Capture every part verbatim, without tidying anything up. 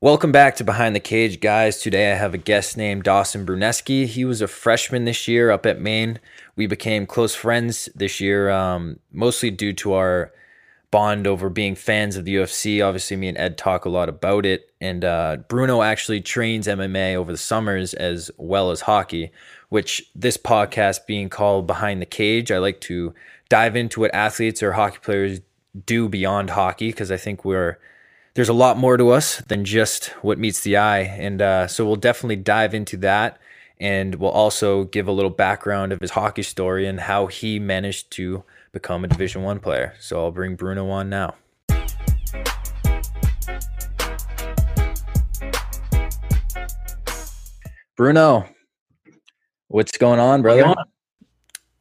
Welcome back to Behind the Cage, guys. Today I have a guest named Dawson Bruneski. He was a freshman this year up at Maine. We became close friends this year, um, mostly due to our bond over being fans of the U F C. Obviously, me and Ed talk a lot about it. And uh, Bruno actually trains M M A over the summers as well as hockey, which this podcast being called Behind the Cage, I like to dive into what athletes or hockey players do beyond hockey, because I think we're there's a lot more to us than just what meets the eye. And uh, so we'll definitely dive into that. And we'll also give a little background of his hockey story and how he managed to become a Division One player. So I'll bring Bruno on now. Bruno, what's going on, brother? Going on?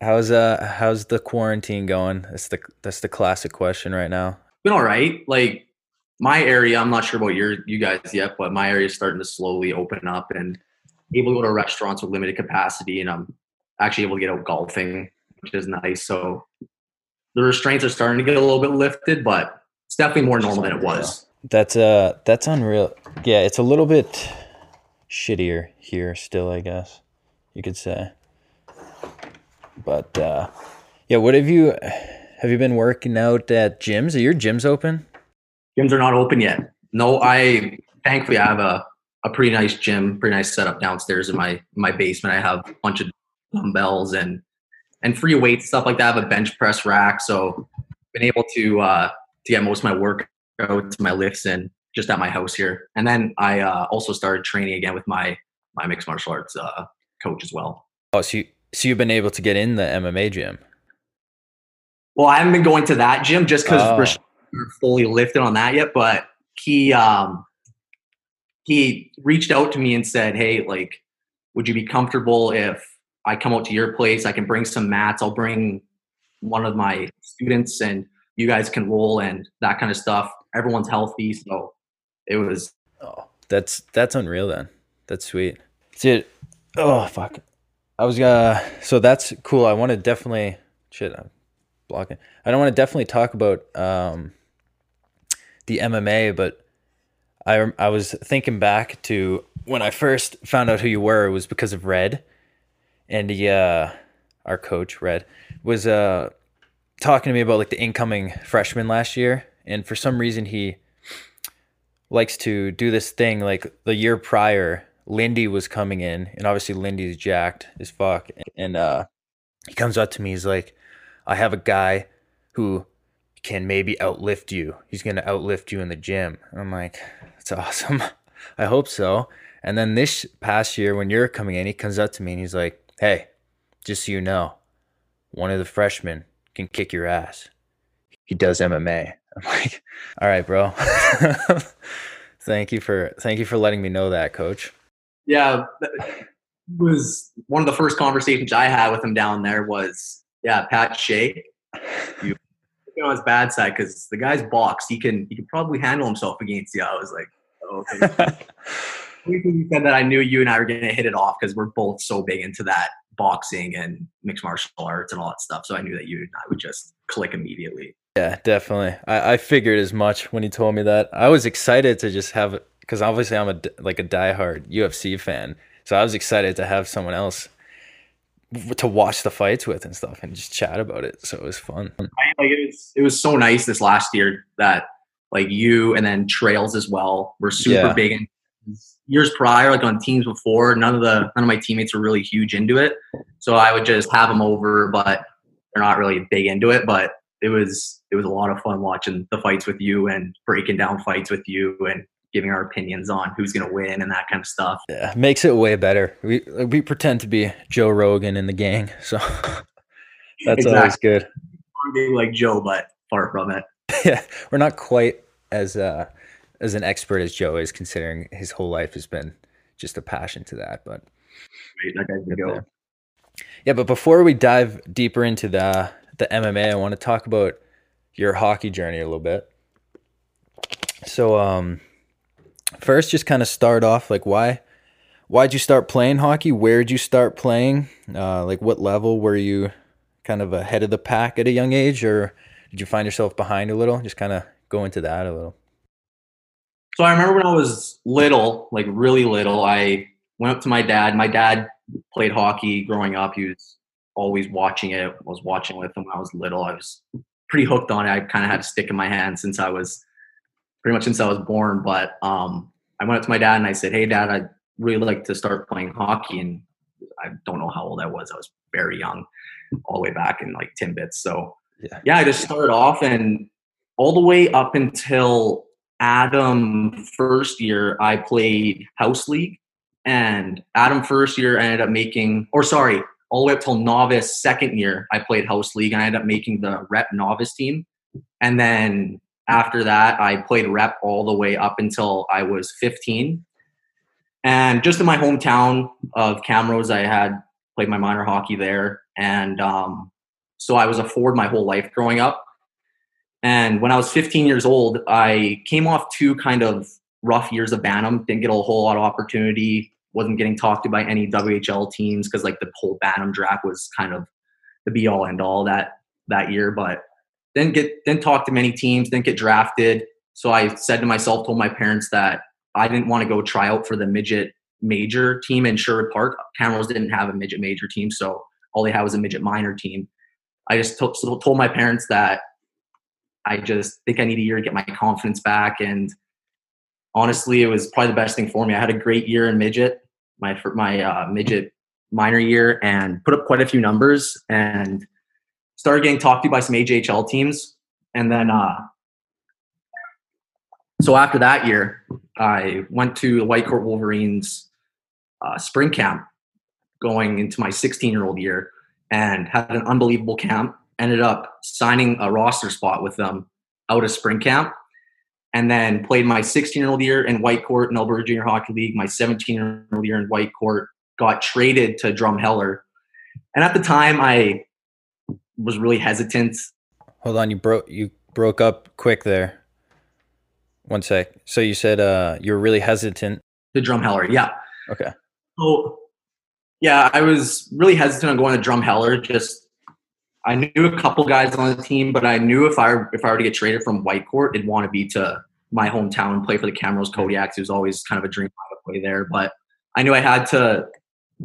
How's uh how's the quarantine going? That's the that's the classic question right now. Been all right. Like, my area, I'm not sure about your you guys yet, but my area is starting to slowly open up and able to go to restaurants with limited capacity, and I'm actually able to get out golfing, which is nice. So the restraints are starting to get a little bit lifted, but it's definitely more normal than it was. That's uh that's unreal. Yeah, it's a little bit shittier here still, I guess you could say. But uh, yeah, what have you have you been working out at gyms? Are your gyms open? Gyms are not open yet. No, I thankfully I have a, a pretty nice gym, pretty nice setup downstairs in my my basement. I have a bunch of dumbbells and and free weights, stuff like that. I have a bench press rack, so I've been able to uh, to get most of my workouts, my lifts in just at my house here. And then I uh, also started training again with my my mixed martial arts uh, coach as well. Oh, so you, so you've been able to get in the M M A gym? Well, I haven't been going to that gym just because. Oh. We're fully lifted on that yet, but he um he reached out to me and said, hey, like, would you be comfortable if I come out to your place? I can bring some mats, I'll bring one of my students, and you guys can roll and that kind of stuff. Everyone's healthy, so it was oh that's that's unreal. Then that's sweet, dude. Oh fuck, I was gonna so that's cool. I want to definitely shit I'm blocking I don't want to definitely talk about um the M M A, but I I was thinking back to when I first found out who you were. It was because of Red, and he, uh, our coach Red was uh, talking to me about like the incoming freshman last year, and for some reason he likes to do this thing. Like the year prior, Lindy was coming in, and obviously Lindy's jacked as fuck, and uh, he comes up to me, he's like, I have a guy who can maybe outlift you. He's going to outlift you in the gym. And I'm like, that's awesome. I hope so. And then this past year when you're coming in, he comes up to me and he's like, hey, just so you know, one of the freshmen can kick your ass. He does M M A. I'm like, all right, bro. Thank you for, thank you for letting me know that, coach. Yeah. It was one of the first conversations I had with him down there was, yeah, Pat Shea. You on his bad side because the guy's boxed. He can he can probably handle himself against you. I was like, oh, okay. You said that, I knew you and I were going to hit it off because we're both so big into that boxing and mixed martial arts and all that stuff. So I knew that you and I would just click immediately. Yeah, definitely. I, I figured as much when he told me that. I was excited to just have, because obviously I'm a like a diehard U F C fan, so I was excited to have someone else to watch the fights with and stuff and just chat about it. So it was fun. Like it, was, it was so nice this last year that like you and then Trails as well were super yeah. big. And years prior, like on teams before, none of the none of my teammates were really huge into it. So I would just have them over, but they're not really big into it. But it was it was a lot of fun watching the fights with you and breaking down fights with you and giving our opinions on who's going to win and that kind of stuff. Yeah, makes it way better. We we pretend to be Joe Rogan in the gang, so that's exactly. Always good. Being like Joe, but far from it. Yeah, we're not quite as uh, as an expert as Joe is, considering his whole life has been just a passion to that. But right, that go. Yeah, but before we dive deeper into the the M M A, I want to talk about your hockey journey a little bit. So, um. First, just kind of start off, like, why, why'd you start playing hockey? Where'd you start playing? Uh, like, what level were you kind of ahead of the pack at a young age, or did you find yourself behind a little? Just kind of go into that a little. So I remember when I was little, like really little, I went up to my dad. My dad played hockey growing up. He was always watching it. I was watching with him when I was little. I was pretty hooked on it. I kind of had a stick in my hand since I was pretty much since I was born. But um, I went up to my dad and I said, "Hey, Dad, I'd really like to start playing hockey." And I don't know how old I was. I was very young, all the way back in like Timbits. So yeah, yeah I just started off, and all the way up until Adam first year, I played house league, and Adam first year I ended up making, or sorry, all the way up till novice second year, I played house league and I ended up making the rep novice team. And then after that, I played rep all the way up until I was fifteen. And just in my hometown of Camrose, I had played my minor hockey there. And um, so I was a forward my whole life growing up. And when I was fifteen years old, I came off two kind of rough years of Bantam. Didn't get a whole lot of opportunity. Wasn't getting talked to by any W H L teams because like the whole Bantam draft was kind of the be all end all that that year. But didn't get didn't talk to many teams. Didn't get drafted. So I said to myself, told my parents that I didn't want to go try out for the midget major team in Sherwood Park. Camrose didn't have a midget major team, so all they had was a midget minor team. I just t- so told my parents that I just think I need a year to get my confidence back. And honestly, it was probably the best thing for me. I had a great year in midget, my my uh, midget minor year, and put up quite a few numbers and started getting talked to by some A J H L teams. And then, uh, so after that year, I went to the Whitecourt Wolverines uh, spring camp going into my sixteen-year-old year and had an unbelievable camp. Ended up signing a roster spot with them out of spring camp, and then played my sixteen-year-old year in Whitecourt in Alberta Junior Hockey League, my seventeen-year-old year in Whitecourt, got traded to Drumheller. And at the time, I was really hesitant. Hold on, you broke you broke up quick there. One sec. So you said uh, you were really hesitant. To Drumheller, yeah. Okay. So, yeah, I was really hesitant on going to Drumheller. Just I knew a couple guys on the team, but I knew if I if I were to get traded from Whitecourt, it'd want to be to my hometown and play for the Camrose Kodiaks. It was always kind of a dream to play there, but I knew I had to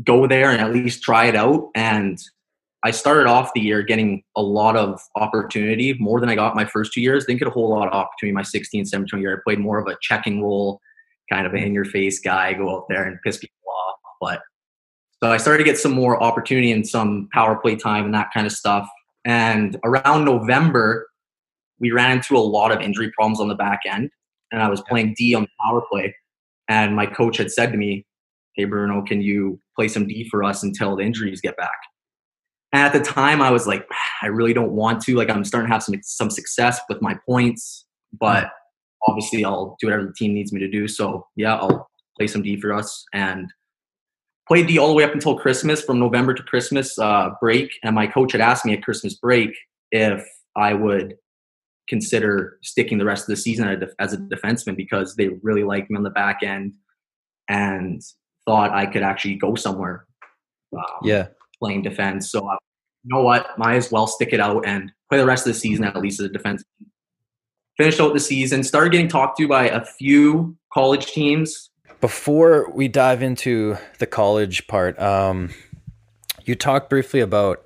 go there and at least try it out. And I started off the year getting a lot of opportunity, more than I got my first two years. Didn't get a whole lot of opportunity my sixteen, seventeen year. I played more of a checking role, kind of a in-your-face guy, go out there and piss people off, but. So I started to get some more opportunity and some power play time and that kind of stuff. And around November, we ran into a lot of injury problems on the back end. And I was playing D on the power play. And my coach had said to me, "Hey, Bruno, can you play some D for us until the injuries get back?" And at the time, I was like, I really don't want to. Like, I'm starting to have some some success with my points. But obviously, I'll do whatever the team needs me to do. So, yeah, I'll play some D for us. And played D all the way up until Christmas, from November to Christmas uh, break. And my coach had asked me at Christmas break if I would consider sticking the rest of the season as a defenseman because they really liked me on the back end and thought I could actually go somewhere um, yeah. playing defense. So, uh, you know what? Might as well stick it out and play the rest of the season at least as a defenseman. Finished out the season, started getting talked to by a few college teams. Before we dive into the college part, um, you talked briefly about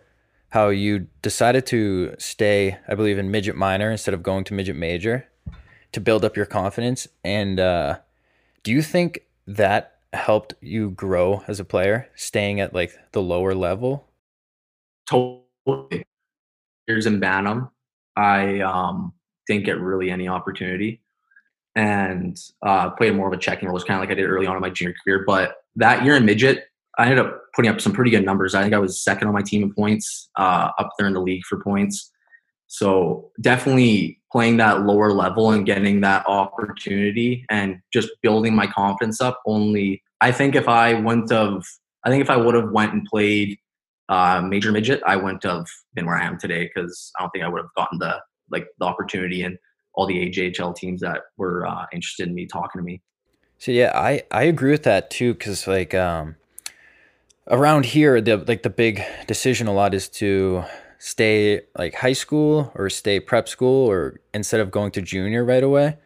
how you decided to stay, I believe, in midget minor instead of going to midget major to build up your confidence. And uh, do you think that helped you grow as a player, staying at like the lower level? Totally. Years in Bantam, I um, didn't get really any opportunity. And uh, played more of a checking role, kind of like I did early on in my junior career. But that year in midget, I ended up putting up some pretty good numbers. I think I was second on my team in points, uh, up there in the league for points. So definitely playing that lower level and getting that opportunity and just building my confidence up. Only I think if I wouldn't have, I think if I would have went and played uh, major midget, I wouldn't have been where I am today because I don't think I would have gotten the like the opportunity and all the A J H L teams that were uh, interested in me talking to me. So yeah, I, I agree with that too. Cause like, um, around here, the, like the big decision a lot is to stay like high school or stay prep school or instead of going to junior right away.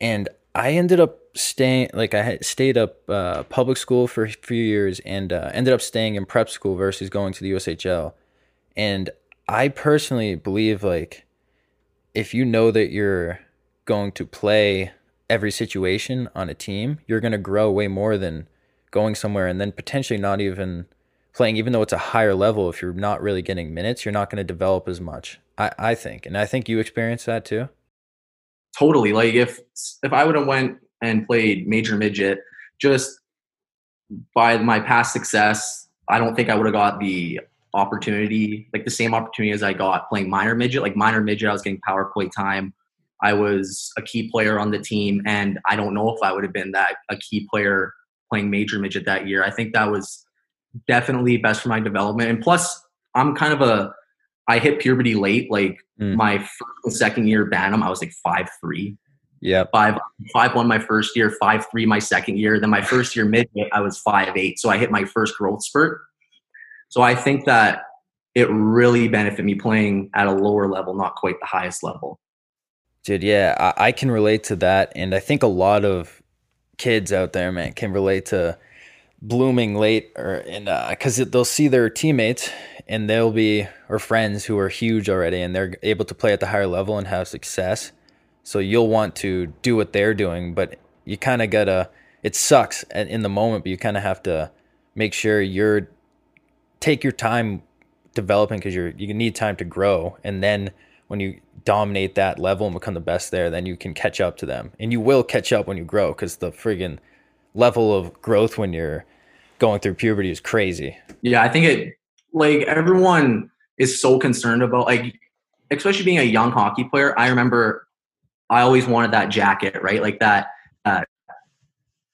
And I ended up staying, like I had stayed up uh, public school for a few years and uh, ended up staying in prep school versus going to the U S H L. And I personally believe, like, if you know that you're going to play every situation on a team, you're going to grow way more than going somewhere and then potentially not even playing, even though it's a higher level. If you're not really getting minutes, you're not going to develop as much, I, I think. And I think you experienced that too. Totally. Like if, if I would have went and played major midget, just by my past success, I don't think I would have got the opportunity, like the same opportunity as I got playing minor midget. Like minor midget, I was getting power play time. I was a key player on the team, and I don't know if I would have been that a key player playing major midget that year. I think that was definitely best for my development. And plus, I'm kind of a I hit puberty late. Like mm. my first and second year Bantam, I was like five three. Yeah. Five five one my first year, five three my second year. Then my first year midget, I was five eight. So I hit my first growth spurt. So I think that it really benefited me playing at a lower level, not quite the highest level. Dude, yeah, I, I can relate to that. And I think a lot of kids out there, man, can relate to blooming late, or and because uh, they'll see their teammates and they'll be, or friends who are huge already, and they're able to play at the higher level and have success. So you'll want to do what they're doing, but you kind of got to, it sucks in the moment, but you kind of have to make sure you're, take your time developing, because you're, you need time to grow. And then when you dominate that level and become the best there, then you can catch up to them. And you will catch up when you grow, because the friggin' level of growth when you're going through puberty is crazy. Yeah, I think it, like, everyone is so concerned about, like, especially being a young hockey player. I remember I always wanted that jacket, right? Like that uh,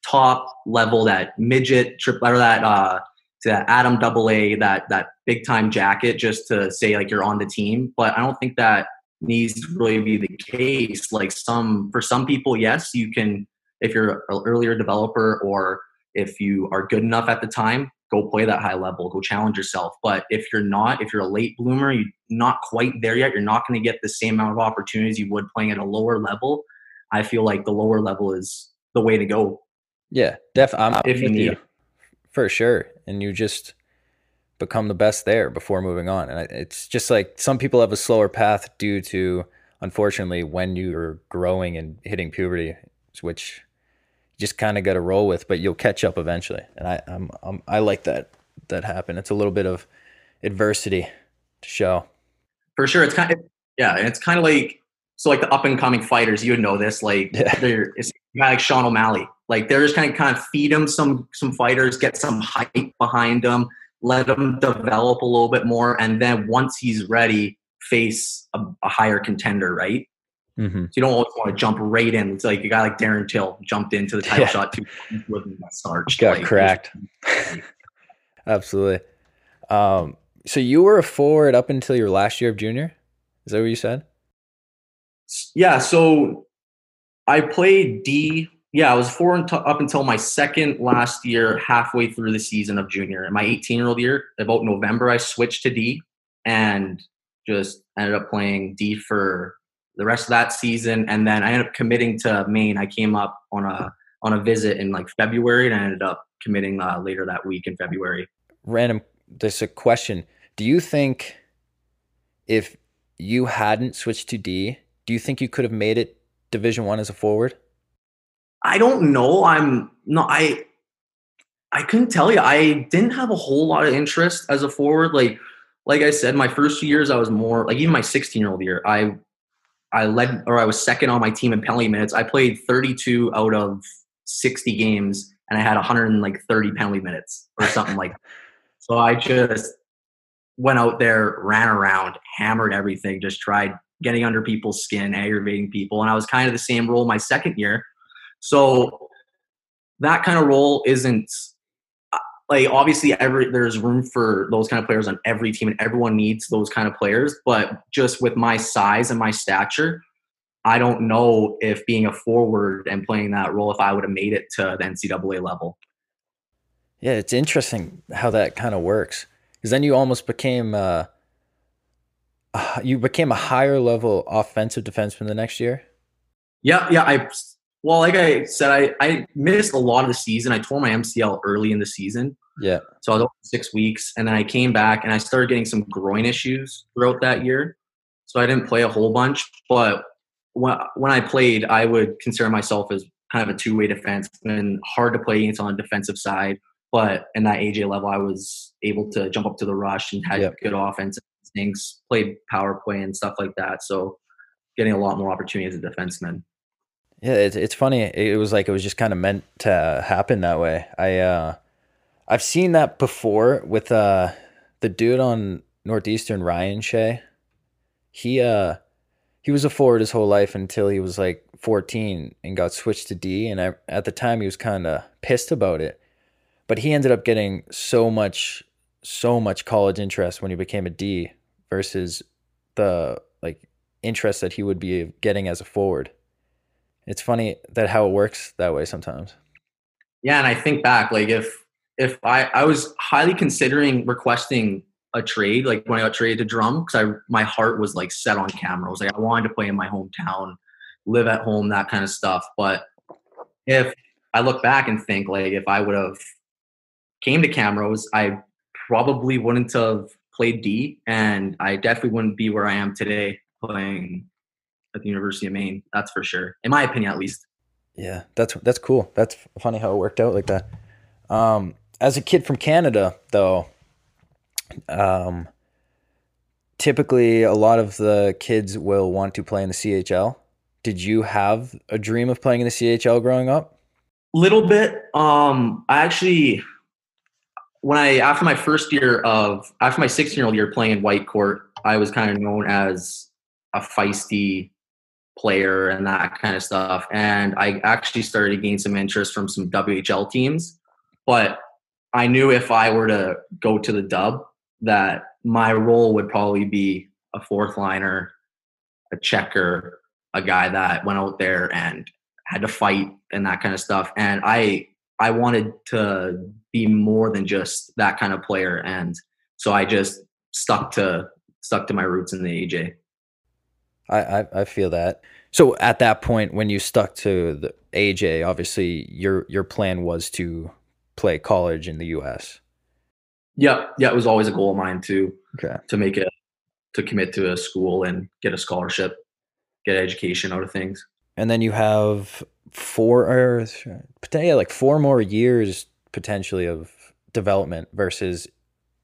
top level, that midget, triple, or that uh, to that Adam double A, that that big time jacket, just to say like you're on the team. But I don't think that needs to really be the case. Like some, for some people, yes, you can, if you're an earlier developer or if you are good enough at the time, go play that high level, go challenge yourself. But if you're not, if you're a late bloomer, you're not quite there yet, you're not going to get the same amount of opportunities you would playing at a lower level. I feel like the lower level is the way to go. Yeah, definitely. If you need it. For sure. And you just become the best there before moving on. And it's just like some people have a slower path due to, unfortunately, when you're growing and hitting puberty, which you just kind of got to roll with, but you'll catch up eventually. And I I'm, I'm, I like that that happened. It's a little bit of adversity to show. For sure. It's kind of, yeah. And it's kind of like, so like the up and coming fighters, you would know this, like yeah. they're, it's like Sean O'Malley. Like they're just kind of kind of feed them some some fighters, get some hype behind them, let them develop a little bit more, and then once he's ready, face a, a higher contender, right? Mm-hmm. So you don't always want to jump right in. It's like a guy like Darren Till jumped into the title yeah. shot too with starch. Got like, cracked. Absolutely. Um, so you were a forward up until your last year of junior? Is that what you said? Yeah. So I played D. Yeah, I was four and t- up until my second last year, halfway through the season of junior. In my eighteen-year-old year, about November, I switched to D and just ended up playing D for the rest of that season. And then I ended up committing to Maine. I came up on a on a visit in like February, and I ended up committing uh, later that week in February. Random, there's a question. Do you think if you hadn't switched to D, do you think you could have made it Division One as a forward? I don't know. I'm not, I, I couldn't tell you. I didn't have a whole lot of interest as a forward. Like, like I said, my first few years, I was more like, even my sixteen year old year, I, I led, or I was second on my team in penalty minutes. I played thirty-two out of sixty games, and I had one hundred thirty penalty minutes or something like that. So I just went out there, ran around, hammered everything, just tried getting under people's skin, aggravating people. And I was kind of the same role my second year. So that kind of role isn't like, obviously every, there's room for those kind of players on every team, and everyone needs those kind of players. But just with my size and my stature, I don't know if being a forward and playing that role, if I would have made it to the N C double A level. Yeah. It's interesting how that kind of works. Cause then you almost became uh you became a higher level offensive defenseman the next year. Yeah. Yeah. I, Well, like I said, I, I missed a lot of the season. I tore my M C L early in the season. Yeah. So I was over six weeks, and then I came back, and I started getting some groin issues throughout that year. So I didn't play a whole bunch. But when, when I played, I would consider myself as kind of a two-way defenseman, hard to play against on the defensive side. But in that A J level, I was able to jump up to the rush and had yep. good offense and things, played power play and stuff like that. So getting a lot more opportunity as a defenseman. Yeah, it's it's funny. It was like it was just kind of meant to happen that way. I uh, I've seen that before with uh, the dude on Northeastern, Ryan Shea. He uh, he was a forward his whole life until he was like fourteen and got switched to D. And I, at the time, he was kind of pissed about it. But he ended up getting so much, so much college interest when he became a D versus the like interest that he would be getting as a forward. It's funny that how it works that way sometimes. Yeah, and I think back, like if if I, I was highly considering requesting a trade, like when I got traded to Drum, because I my heart was like set on Camrose. Like I wanted to play in my hometown, live at home, that kind of stuff. But if I look back and think, like if I would have came to Camrose, I probably wouldn't have played D, and I definitely wouldn't be where I am today playing at the University of Maine. That's for sure. In my opinion, at least. Yeah, that's, that's cool. That's funny how it worked out like that. Um, as a kid from Canada though, um, typically a lot of the kids will want to play in the C H L. Did you have a dream of playing in the C H L growing up? Little bit. Um, I actually, when I, after my first year of, after my sixteen year old year playing in Whitecourt, I was kind of known as a feisty player and that kind of stuff. And I actually started to gain some interest from some W H L teams, but I knew if I were to go to the dub that my role would probably be a fourth liner, a checker, a guy that went out there and had to fight and that kind of stuff. And I, I wanted to be more than just that kind of player. And so I just stuck to, stuck to my roots in the A J. I, I feel that. So at that point, when you stuck to the A J, obviously your your plan was to play college in the U S. Yeah, yeah, it was always a goal of mine to okay. to make it, to commit to a school and get a scholarship, get an education out of things. And then you have four or yeah, like four more years potentially of development versus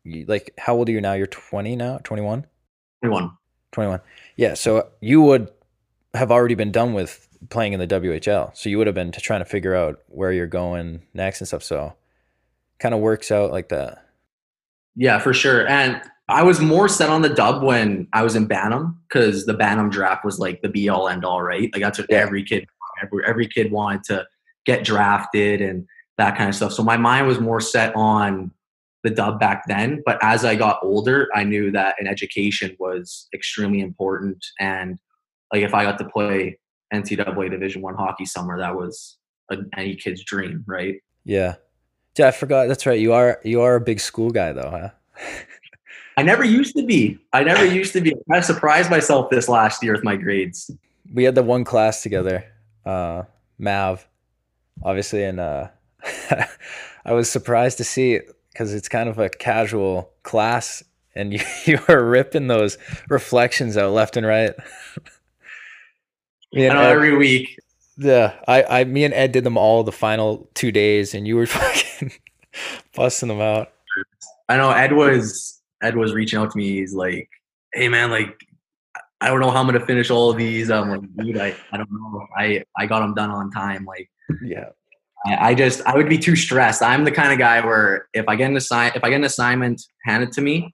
like how old are you now? You're twenty now, twenty-one? twenty-one. twenty-one. Yeah, so you would have already been done with playing in the W H L. So you would have been trying to figure out where you're going next and stuff. So kind of works out like that. Yeah, for sure. And I was more set on the dub when I was in Bantam because the Bantam draft was like the be all end all, right? Like that's what yeah. every kid, every, every kid wanted to get drafted and that kind of stuff. So my mind was more set on the dub back then, but as I got older, I knew that an education was extremely important. And like, if I got to play N C double A Division One hockey somewhere, that was a, any kid's dream, right? Yeah, yeah. I forgot. That's right. You are you are a big school guy, though, huh? I never used to be. I never used to be. I surprised myself this last year with my grades. We had the one class together, uh, Mav, obviously, and uh, I was surprised to see. Because it's kind of a casual class and you, you are ripping those reflections out left and right. me and I know Ed, every week. Yeah. I, I, me and Ed did them all the final two days and you were fucking busting them out. I know Ed was, Ed was reaching out to me. He's like, hey man, like, I don't know how I'm going to finish all of these. I'm like, dude, I, I don't know. I, I got them done on time. Like, yeah. I just, I would be too stressed. I'm the kind of guy where if I get an assign, if I get an assignment handed to me,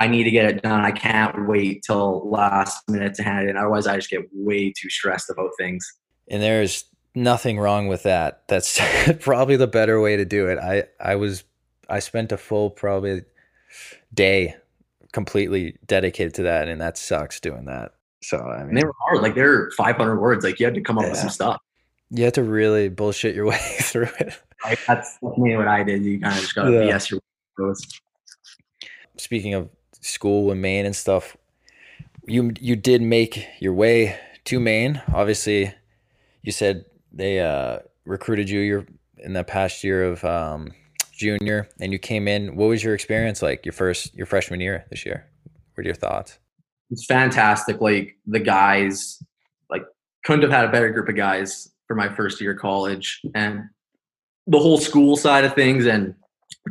I need to get it done. I can't wait till last minute to hand it in. Otherwise I just get way too stressed about things. And there's nothing wrong with that. That's probably the better way to do it. I, I was, I spent a full probably day completely dedicated to that. And that sucks doing that. So I mean, and they were hard. Like they're five hundred words. Like you had to come up yeah. with some stuff. You have to really bullshit your way through it. Like, that's definitely what I did. You kind of just got to yeah. B S your way through it. Speaking of school in Maine and stuff, you you did make your way to Maine. Obviously, you said they uh, recruited you your, in the past year of um, junior, and you came in. What was your experience like your first your freshman year this year? What are your thoughts? It's fantastic. Like the guys, like couldn't have had a better group of guys for my first year of college, and the whole school side of things and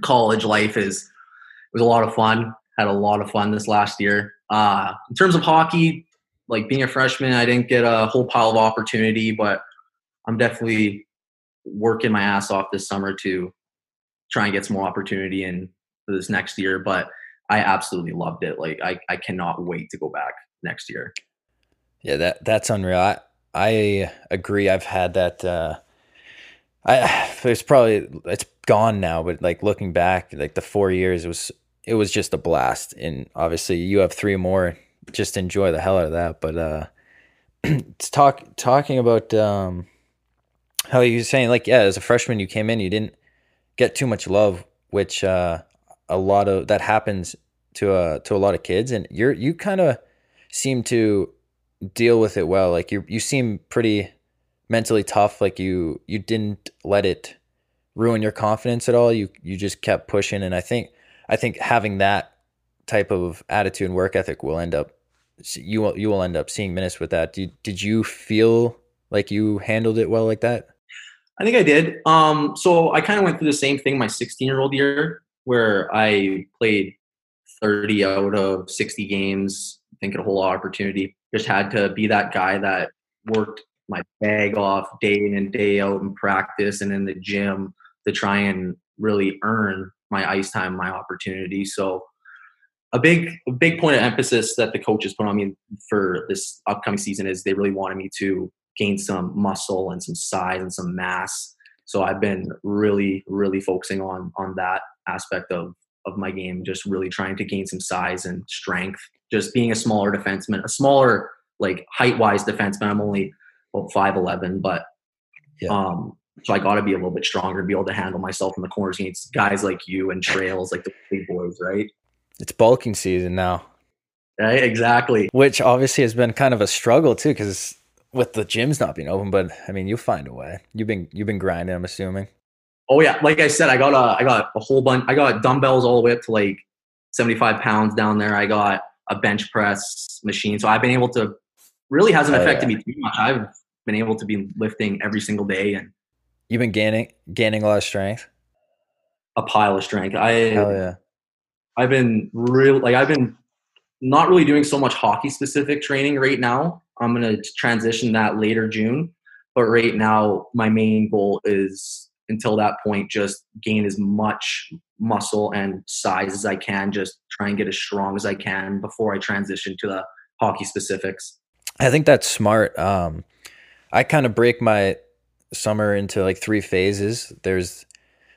college life is it was a lot of fun. Had a lot of fun this last year. Uh, in terms of hockey, like being a freshman, I didn't get a whole pile of opportunity, but I'm definitely working my ass off this summer to try and get some more opportunity in for this next year. But I absolutely loved it. Like I, I cannot wait to go back next year. Yeah, that that's unreal. I, I agree. I've had that. Uh, I it's probably it's gone now, but like looking back, like the four years, it was it was just a blast. And obviously, you have three more. Just enjoy the hell out of that. But uh, it's talk talking about um, how you were saying like yeah, as a freshman, you came in, you didn't get too much love, which uh, a lot of that happens to uh to a lot of kids, and you're you kind of seem to deal with it well. Like you you seem pretty mentally tough. Like you you didn't let it ruin your confidence at all. You you just kept pushing, and I think I think having that type of attitude and work ethic will end up you will you will end up seeing minutes with that. Did did you feel like you handled it well like that? I think I did. Um, so I kind of went through the same thing my sixteen-year-old year, where I played thirty out of sixty games. I think a whole lot of opportunity. Just had to be that guy that worked my bag off day in and day out in practice and in the gym to try and really earn my ice time, my opportunity. So a big, a big point of emphasis that the coaches put on me for this upcoming season is they really wanted me to gain some muscle and some size and some mass. So I've been really, really focusing on, on that aspect of, of my game, just really trying to gain some size and strength, just being a smaller defenseman, a smaller, like height wise defenseman. I'm only about five eleven, but, yeah. um, so I got to be a little bit stronger, be able to handle myself in the corners against guys like you and Trails, like the big boys, right? It's bulking season now. Right, exactly. Which obviously has been kind of a struggle too, because with the gyms not being open. But I mean, you'll find a way. You've been you've been grinding, I'm assuming. Oh yeah, like I said, I got a I got a whole bunch. I got dumbbells all the way up to like seventy-five pounds down there. I got a bench press machine, so I've been able to. Really hasn't oh, affected yeah. me too much. I've been able to be lifting every single day, and you've been gaining gaining a lot of strength. A pile of strength. I Hell yeah. I've been real like I've been not really doing so much hockey specific training right now. I'm gonna transition that later June, but right now my main goal is until that point just gain as much muscle and size as I can. Just try and get as strong as I can before I transition to the hockey specifics. I think that's smart. Um, I kind of break my summer into like three phases. There's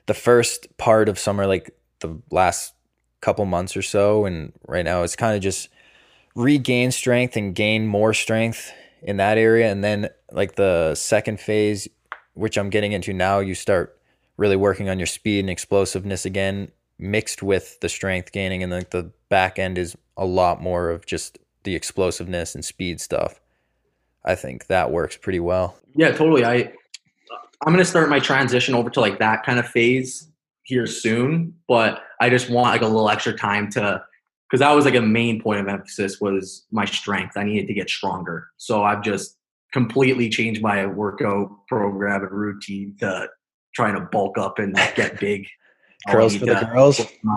the first part of summer, like the last couple months or so, and right now it's kind of just regain strength and gain more strength in that area. And then like the second phase, which I'm getting into now, you start really working on your speed and explosiveness again, mixed with the strength gaining. And like the back end is a lot more of just the explosiveness and speed stuff. I think that works pretty well. Yeah, totally. I I'm gonna start my transition over to like that kind of phase here soon, but I just want like a little extra time to, because that was like a main point of emphasis was my strength. I needed to get stronger. So I've just completely changed my workout program and routine to trying to bulk up and get big. Curls for the girls. My,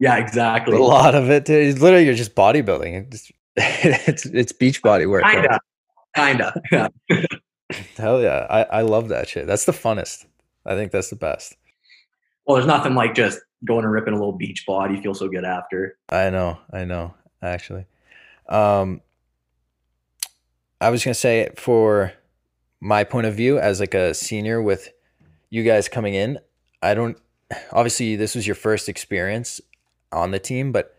yeah, exactly. A lot of it. It's literally, you're just bodybuilding. It's, it's, it's beach body work. Kinda, kinda. Yeah. Hell yeah. I, I love that shit. That's the funnest. I think that's the best. Well, there's nothing like just going and ripping a little beach body. You feel so good after. I know. I know, actually. Um, I was going to say for my point of view as like a senior with you guys coming in, I don't, obviously this was your first experience on the team, but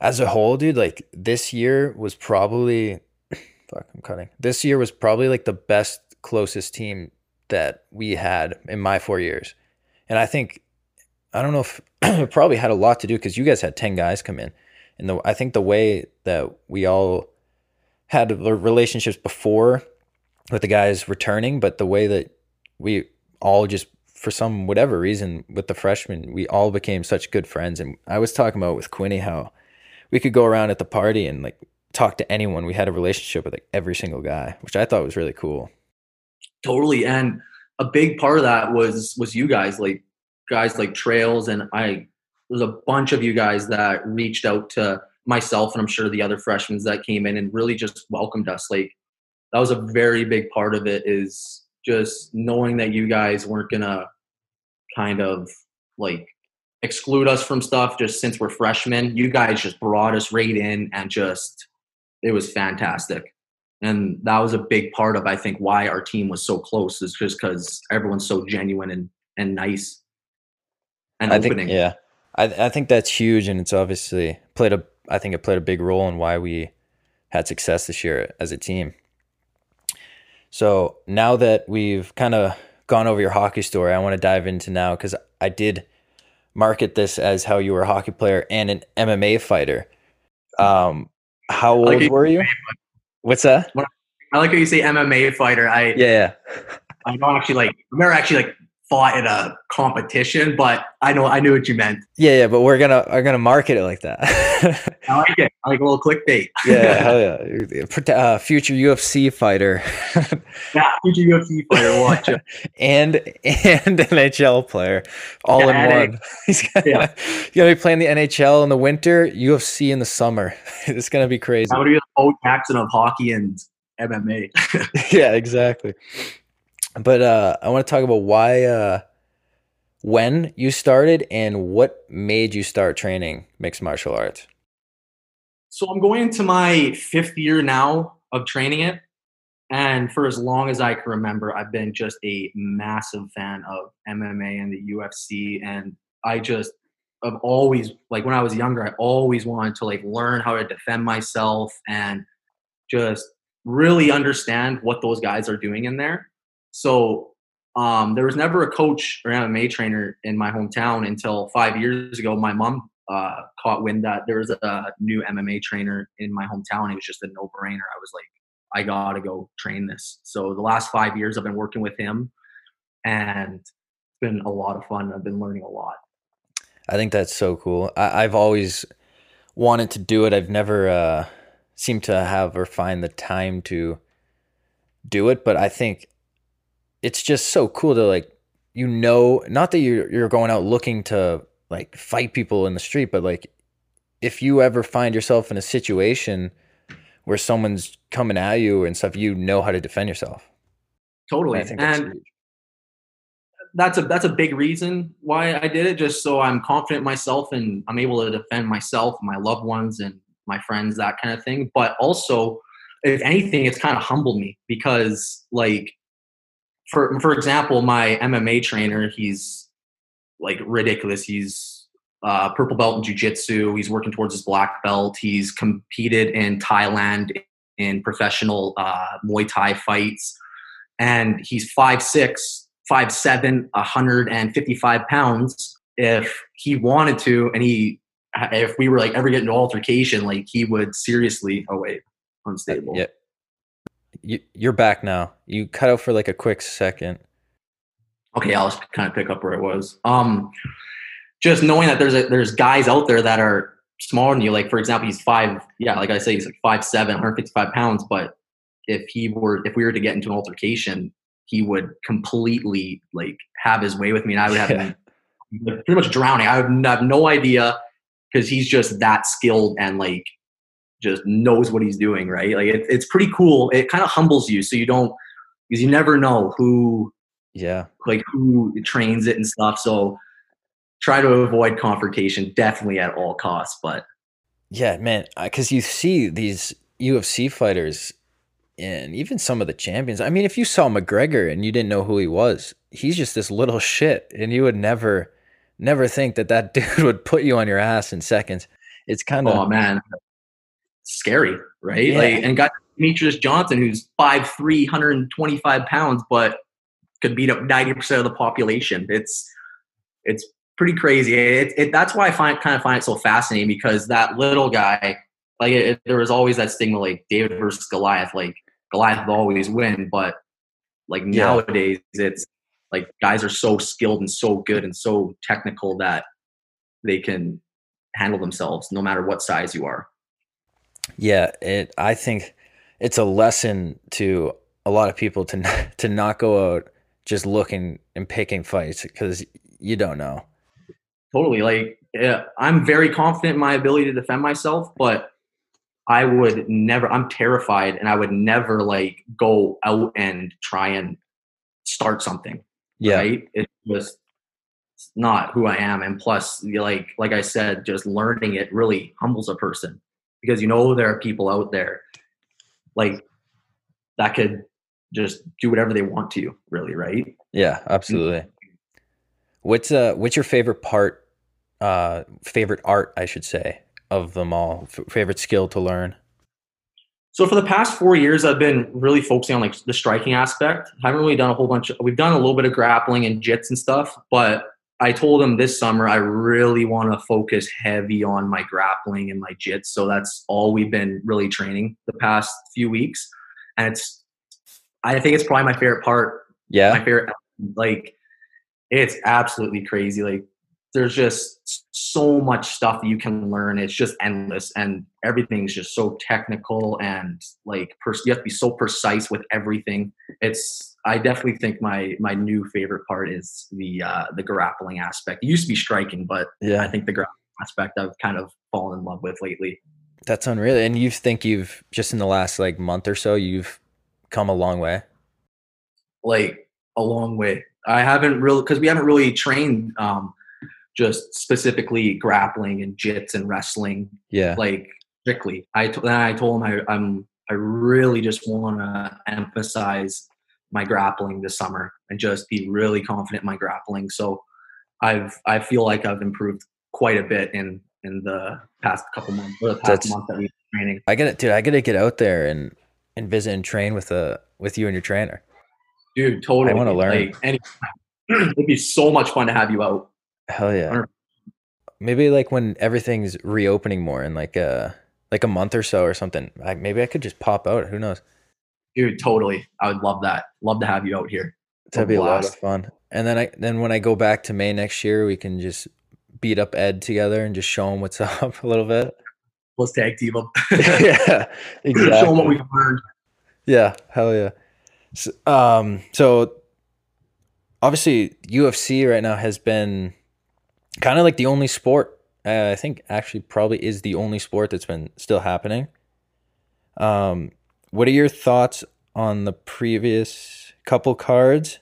as a whole, dude, like this year was probably, fuck, I'm cutting. This year was probably like the best, closest team that we had in my four years. And I think, I don't know if it probably had a lot to do because you guys had ten guys come in. And the, I think the way that we all had relationships before with the guys returning, but the way that we all just, for some whatever reason, with the freshmen, we all became such good friends. And I was talking about with Quinny how we could go around at the party and like talk to anyone. We had a relationship with like every single guy, which I thought was really cool. Totally. And a big part of that was was you guys, like guys like Trails, and I there's a bunch of you guys that reached out to myself and I'm sure the other freshmen that came in and really just welcomed us. Like that was a very big part of it, is just knowing that you guys weren't gonna kind of like exclude us from stuff just since we're freshmen. You guys just brought us right in and just, it was fantastic. And that was a big part of, I think, why our team was so close, is just because everyone's so genuine and, and nice and I opening. Think, yeah, I I think that's huge. And it's obviously played a, I think it played a big role in why we had success this year as a team. So now that we've kind of gone over your hockey story, I want to dive into now, because I did market this as how you were a hockey player and an M M A fighter. Um, how old like were you? What's that? I like how you say M M A fighter. I yeah. I don't actually like. I've never actually like fought in a competition, but I know I knew what you meant. Yeah, yeah. But we're gonna are gonna market it like that. I like it. I like a little clickbait. Yeah, hell yeah. Uh, future U F C fighter. Yeah, future U F C fighter. Watch it. and and N H L player, all yeah, in one. He's gonna, yeah. he's gonna be playing the N H L in the winter, U F C in the summer. It's gonna be crazy. How do you? Old captain of hockey and M M A. Yeah, exactly. But uh, I want to talk about why, uh, when you started and what made you start training mixed martial arts. So I'm going into my fifth year now of training it. And for as long as I can remember, I've been just a massive fan of M M A and the U F C. And I just, I've always, like when I was younger, I always wanted to like learn how to defend myself and just really understand what those guys are doing in there. So um, there was never a coach or M M A trainer in my hometown until five years ago. My mom uh, caught wind that there was a new M M A trainer in my hometown. It was just a no-brainer. I was like, I gotta go train this. So the last five years I've been working with him, and it's been a lot of fun. I've been learning a lot. I think that's so cool. I, I've always wanted to do it. I've never uh, seemed to have or find the time to do it, but I think it's just so cool to like, you know, not that you're, you're going out looking to like fight people in the street, but like if you ever find yourself in a situation where someone's coming at you and stuff, you know how to defend yourself. Totally. And I think that's and- huge. That's a that's a big reason why I did it, just so I'm confident in myself and I'm able to defend myself, my loved ones and my friends, that kind of thing. But also, if anything, it's kind of humbled me, because like for for example, my M M A trainer, he's like ridiculous. He's uh purple belt in jiu-jitsu. He's working towards his black belt. He's competed in Thailand in professional uh, Muay Thai fights, and he's five six five seven one hundred fifty-five pounds. If he wanted to, and he, if we were like ever getting into altercation, like he would seriously, oh wait, unstable. Yeah. You, you're back now. You cut out for like a quick second. Okay. I'll just kind of pick up where it was. Um, just knowing that there's a, there's guys out there that are smaller than you. Like for example, he's five. Yeah. Like I say, he's like five seven one hundred fifty-five pounds. But if he were, if we were to get into an altercation, he would completely like have his way with me, and I would have yeah. been pretty much drowning. I would have no idea, because he's just that skilled and like just knows what he's doing. Right. Like it, it's pretty cool. It kind of humbles you. So you don't, because you never know who, yeah, like who trains it and stuff. So try to avoid confrontation definitely at all costs. But yeah, man, because you see these U F C fighters, and even some of the champions. I mean, if you saw McGregor and you didn't know who he was, he's just this little shit, and you would never, never think that that dude would put you on your ass in seconds. It's kind of, oh man, scary, right? Yeah. Like, and got Demetrius Johnson, who's five three one hundred twenty-five pounds, but could beat up ninety percent of the population. It's, it's pretty crazy. It, it, that's why I find kind of find it so fascinating, because that little guy, like it, it, there was always that stigma, like David versus Goliath, like Goliath will always win, but like yeah. nowadays it's like guys are so skilled and so good and so technical that they can handle themselves no matter what size you are. Yeah, it. I think it's a lesson to a lot of people to not, to not go out just looking and picking fights because you don't know. Totally. Like yeah, I'm very confident in my ability to defend myself, but I would never, I'm terrified and I would never like go out and try and start something. Yeah. Right? It's just it's not who I am. And plus like, like I said, just learning it really humbles a person because you know, there are people out there like that could just do whatever they want to really. Right. Yeah, absolutely. What's uh what's your favorite part, uh, favorite art, I should say, of them all, F- favorite skill to learn? So for the past four years, I've been really focusing on like the striking aspect. I haven't really done a whole bunch. Of, we've done a little bit of grappling and jits and stuff, but I told them this summer, I really want to focus heavy on my grappling and my jits. So that's all we've been really training the past few weeks. And it's, I think it's probably my favorite part. Yeah. My favorite, like it's absolutely crazy. Like, there's just so much stuff that you can learn. It's just endless and everything's just so technical and like pers- you have to be so precise with everything. It's, I definitely think my, my new favorite part is the, uh, the grappling aspect. It used to be striking, but yeah. I think the grappling aspect I've kind of fallen in love with lately. That's unreal. And you think you've just in the last like month or so, you've come a long way. Like a long way. I haven't really, cause we haven't really trained, um, just specifically grappling and jits and wrestling. Yeah. Like strictly. I, t- then I told him I, I'm, I really just want to emphasize my grappling this summer and just be really confident in my grappling. So I've, I feel like I've improved quite a bit in, in the past couple months, or the past month that we've been training. I gotta, dude, I gotta get out there and, and visit and train with, uh, with you and your trainer. Dude, totally. I want to learn. Like, any, it'd be so much fun to have you out. Hell yeah. Maybe like when everything's reopening more in like a, like a month or so or something, I, maybe I could just pop out. Who knows? Dude, totally. I would love that. Love to have you out here. That'd be a lot of fun. And then I, then when I go back to Maine next year, we can just beat up Ed together and just show him what's up a little bit. Let's tag team him. Yeah, exactly. Show him what we've learned. Yeah. Hell yeah. So, um, so obviously U F C right now has been kind of like the only sport, uh, I think actually probably is the only sport that's been still happening. Um, what are your thoughts on the previous couple cards?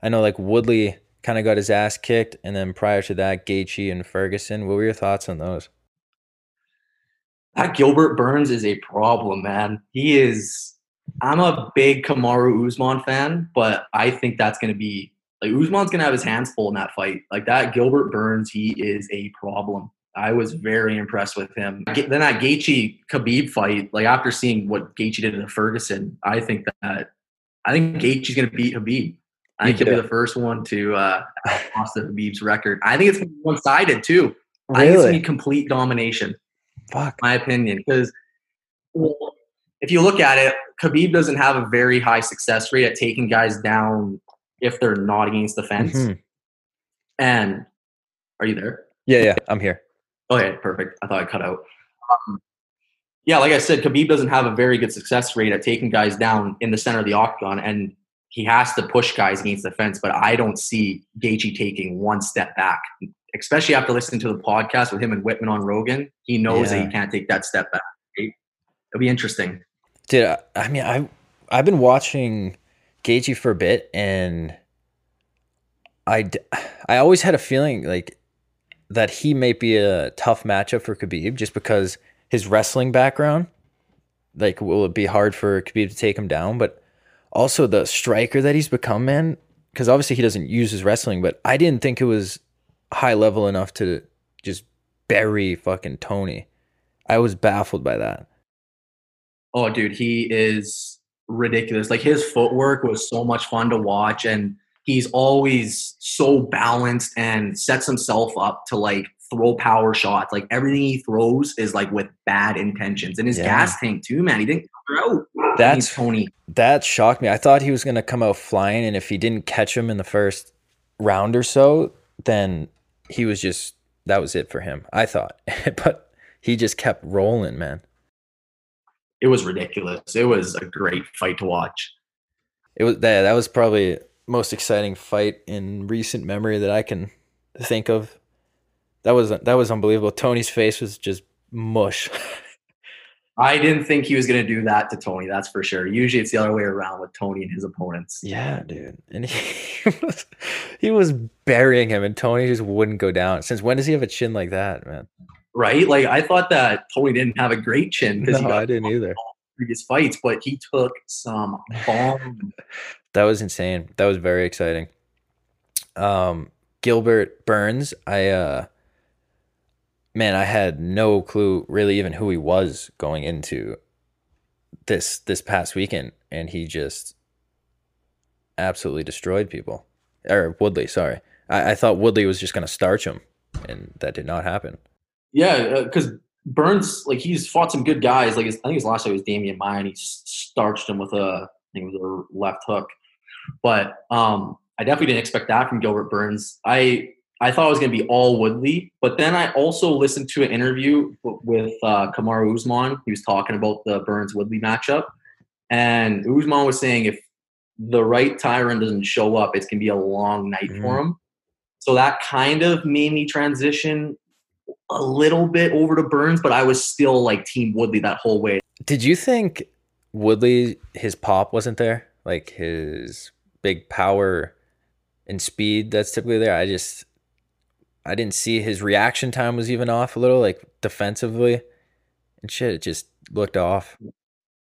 I know like Woodley kind of got his ass kicked, and then prior to that, Gaethje and Ferguson. What were your thoughts on those? That Gilbert Burns is a problem, man. He is – I'm a big Kamaru Usman fan, but I think that's going to be – like Usman's gonna have his hands full in that fight. Like that Gilbert Burns, he is a problem. I was very impressed with him. Then that Gaethje Khabib fight, like after seeing what Gaethje did to Ferguson, I think that I think Gaethje's gonna beat Khabib. I think yeah. he'll be the first one to uh, cross the Khabib's record. I think it's gonna be one-sided too. Really? I think it's gonna be complete domination. Fuck, my opinion, because well, if you look at it, Khabib doesn't have a very high success rate at taking guys down if they're not against the fence. Mm-hmm. And are you there? Yeah, yeah, I'm here. Okay, perfect. I thought I cut out. Um, yeah, like I said, Khabib doesn't have a very good success rate at taking guys down in the center of the octagon, and he has to push guys against the fence, but I don't see Gaethje taking one step back, especially after listening to the podcast with him and Whitman on Rogan. He knows yeah. that he can't take that step back. Right? It'll be interesting. Dude, I, I mean, I, I've been watching Gaethje for a bit, and I, I always had a feeling like that he may be a tough matchup for Khabib just because his wrestling background. Like, will it be hard for Khabib to take him down? But also the striker that he's become, man, because obviously he doesn't use his wrestling, but I didn't think it was high level enough to just bury fucking Tony. I was baffled by that. Oh, dude, he is ridiculous. Like his footwork was so much fun to watch, and he's always so balanced and sets himself up to like throw power shots. Like everything he throws is like with bad intentions. And his yeah. gas tank too, man. He didn't throw. That's Tony. That shocked me. I thought he was going to come out flying, and if he didn't catch him in the first round or so, then he was just, that was it for him, I thought. But he just kept rolling, man. It was ridiculous. It was a great fight to watch. It was that that was probably most exciting fight in recent memory that I can think of. That was that was unbelievable. Tony's face was just mush. I didn't think he was going to do that to Tony, that's for sure. Usually it's the other way around with Tony and his opponents. Yeah, dude. And he was, he was burying him, and Tony just wouldn't go down. Since when does he have a chin like that, man? Right? Like, I thought that Tony didn't have a great chin. No, he got I didn't either. Previous fights, but he took some bomb. That was insane. That was very exciting. Um, Gilbert Burns, I... uh Man, I had no clue really even who he was going into this this past weekend, and he just absolutely destroyed people. Or Woodley, sorry. I, I thought Woodley was just going to starch him, and that did not happen. Yeah, because uh, Burns, like, he's fought some good guys. Like his, I think his last fight was Damian Maya, and he starched him with a, I think it was a left hook. But um, I definitely didn't expect that from Gilbert Burns. I... I thought it was going to be all Woodley, but then I also listened to an interview with uh, Kamaru Usman. He was talking about the Burns-Woodley matchup, and Usman was saying if the right Tyron doesn't show up, it's going to be a long night mm-hmm. for him. So that kind of made me transition a little bit over to Burns, but I was still like Team Woodley that whole way. Did you think Woodley, his pop wasn't there? Like his big power and speed that's typically there? I just... I didn't see his reaction time was even off a little, like defensively and shit. It just looked off.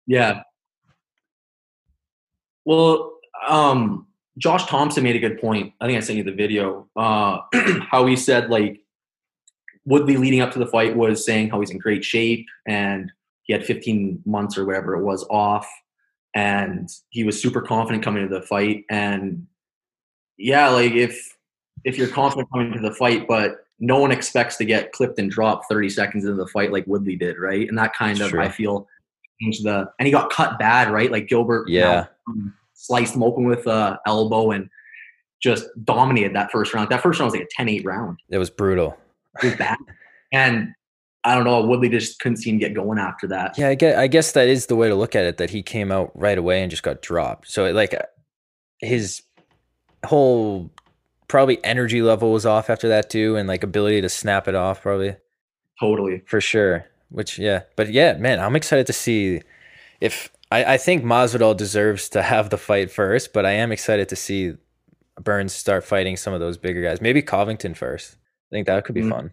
Yeah. Well, um, Josh Thompson made a good point. I think I sent you the video, uh, how he said like Woodley leading up to the fight was saying how he's in great shape and he had fifteen months or whatever it was off. And he was super confident coming into the fight. And yeah, like if, if you're confident coming to the fight, but no one expects to get clipped and dropped thirty seconds into the fight like Woodley did, right? And that kind That's of, true. I feel, changed the – and he got cut bad, right? Like Gilbert yeah. you know, sliced him open with an elbow and just dominated that first round. That first round was like a ten eight round. It was brutal. It was bad. And I don't know, Woodley just couldn't seem to get going after that. Yeah, I guess, I guess that is the way to look at it, that he came out right away and just got dropped. So, it, like, his whole – probably energy level was off after that too, and like ability to snap it off probably. Totally. For sure. Which, yeah. But yeah, man, I'm excited to see if I, I think Masvidal deserves to have the fight first, but I am excited to see Burns start fighting some of those bigger guys. Maybe Covington first. I think that could be mm-hmm. fun.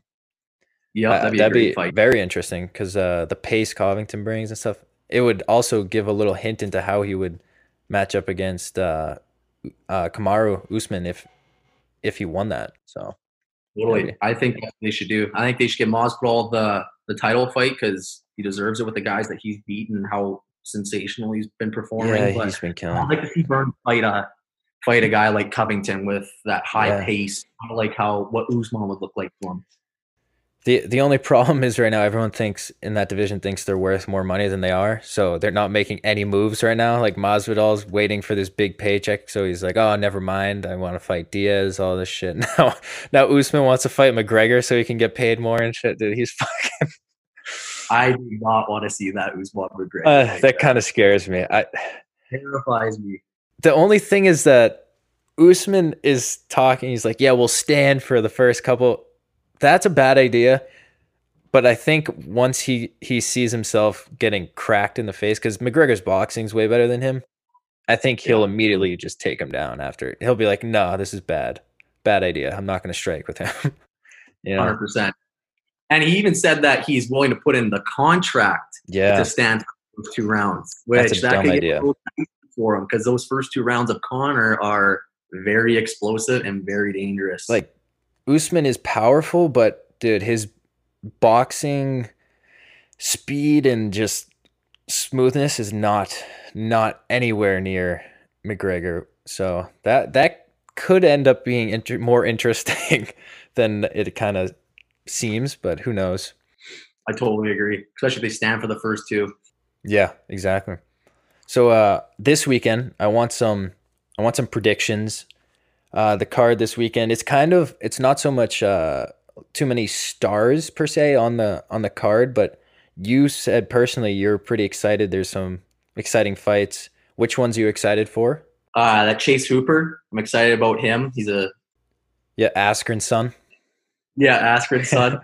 Yeah, uh, that'd be, that'd be fight. Very interesting because uh, the pace Covington brings and stuff, it would also give a little hint into how he would match up against uh, uh, Kamaru Usman if if he won that. So totally. Maybe. I think that's what they should do. I think they should give Masvidal the, the title fight because he deserves it with the guys that he's beaten and how sensational he's been performing. Yeah, but he's been killing. I'd like to see Burns fight a, fight a guy like Covington with that high yeah. pace, kind of like how what Usman would look like to him. The, the only problem is right now everyone thinks in that division thinks they're worth more money than they are, so they're not making any moves right now. Like Masvidal's waiting for this big paycheck, so he's like, oh, never mind, I want to fight Diaz, all this shit. Now now Usman wants to fight McGregor so he can get paid more and shit. Dude, he's fucking... I do not want to see that Usman McGregor. Uh, like that that. kind of scares me. I... Terrifies me. The only thing is that Usman is talking, he's like, yeah, we'll stand for the first couple... That's a bad idea, but I think once he, he sees himself getting cracked in the face, because McGregor's boxing's way better than him, I think he'll yeah. immediately just take him down after. He'll be like, no, nah, this is bad. Bad idea. I'm not going to strike with him. Yeah, one hundred percent. And he even said that he's willing to put in the contract yeah. to stand for those two rounds, which That's a that dumb could idea. Get for him, because those first two rounds of Conor are very explosive and very dangerous. Like, Usman is powerful, but dude, his boxing speed and just smoothness is not not anywhere near McGregor. So that that could end up being inter- more interesting than it kind of seems, but who knows? I totally agree, especially if they stand for the first two. Yeah, exactly. So uh, this weekend, I want some I want some predictions. Uh, the card this weekend, it's kind of it's not so much uh, too many stars per se on the on the card, but you said personally you're pretty excited. There's some exciting fights. Which ones are you excited for? Uh, that Chase Hooper. I'm excited about him. He's a yeah Askren's son. Yeah, Askren's son.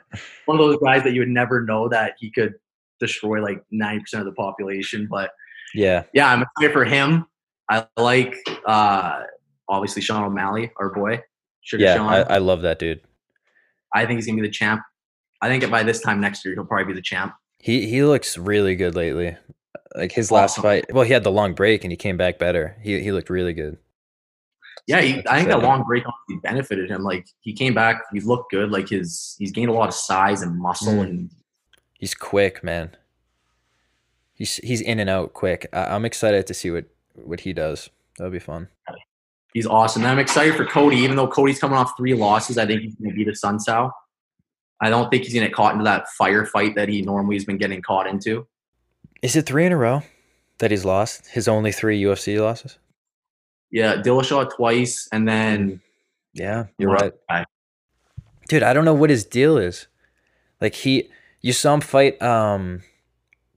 One of those guys that you would never know that he could destroy like ninety percent of the population. But yeah, yeah, I'm excited for him. I like uh, obviously Sean O'Malley, our boy. Sugar yeah, Sean. I, I love that dude. I think he's gonna be the champ. I think by this time next year he'll probably be the champ. He he looks really good lately. Like his last awesome. fight, well, he had the long break and he came back better. He he looked really good. Yeah, he, I think that long break honestly benefited him. Like he came back, he looked good. Like his he's gained a lot of size and muscle, mm. and he's quick, man. He's he's in and out quick. I, I'm excited to see what what he does. That'll be fun. He's awesome. And I'm excited for Cody, even though Cody's coming off three losses. I think he's going to beat a Sun Tso. I don't think he's going to get caught into that firefight that he normally has been getting caught into. Is it three in a row that he's lost? His only three U F C losses? Yeah, Dillashaw twice, and then... Yeah, you're right. Guy. Dude, I don't know what his deal is. Like, he... You saw him fight... Um,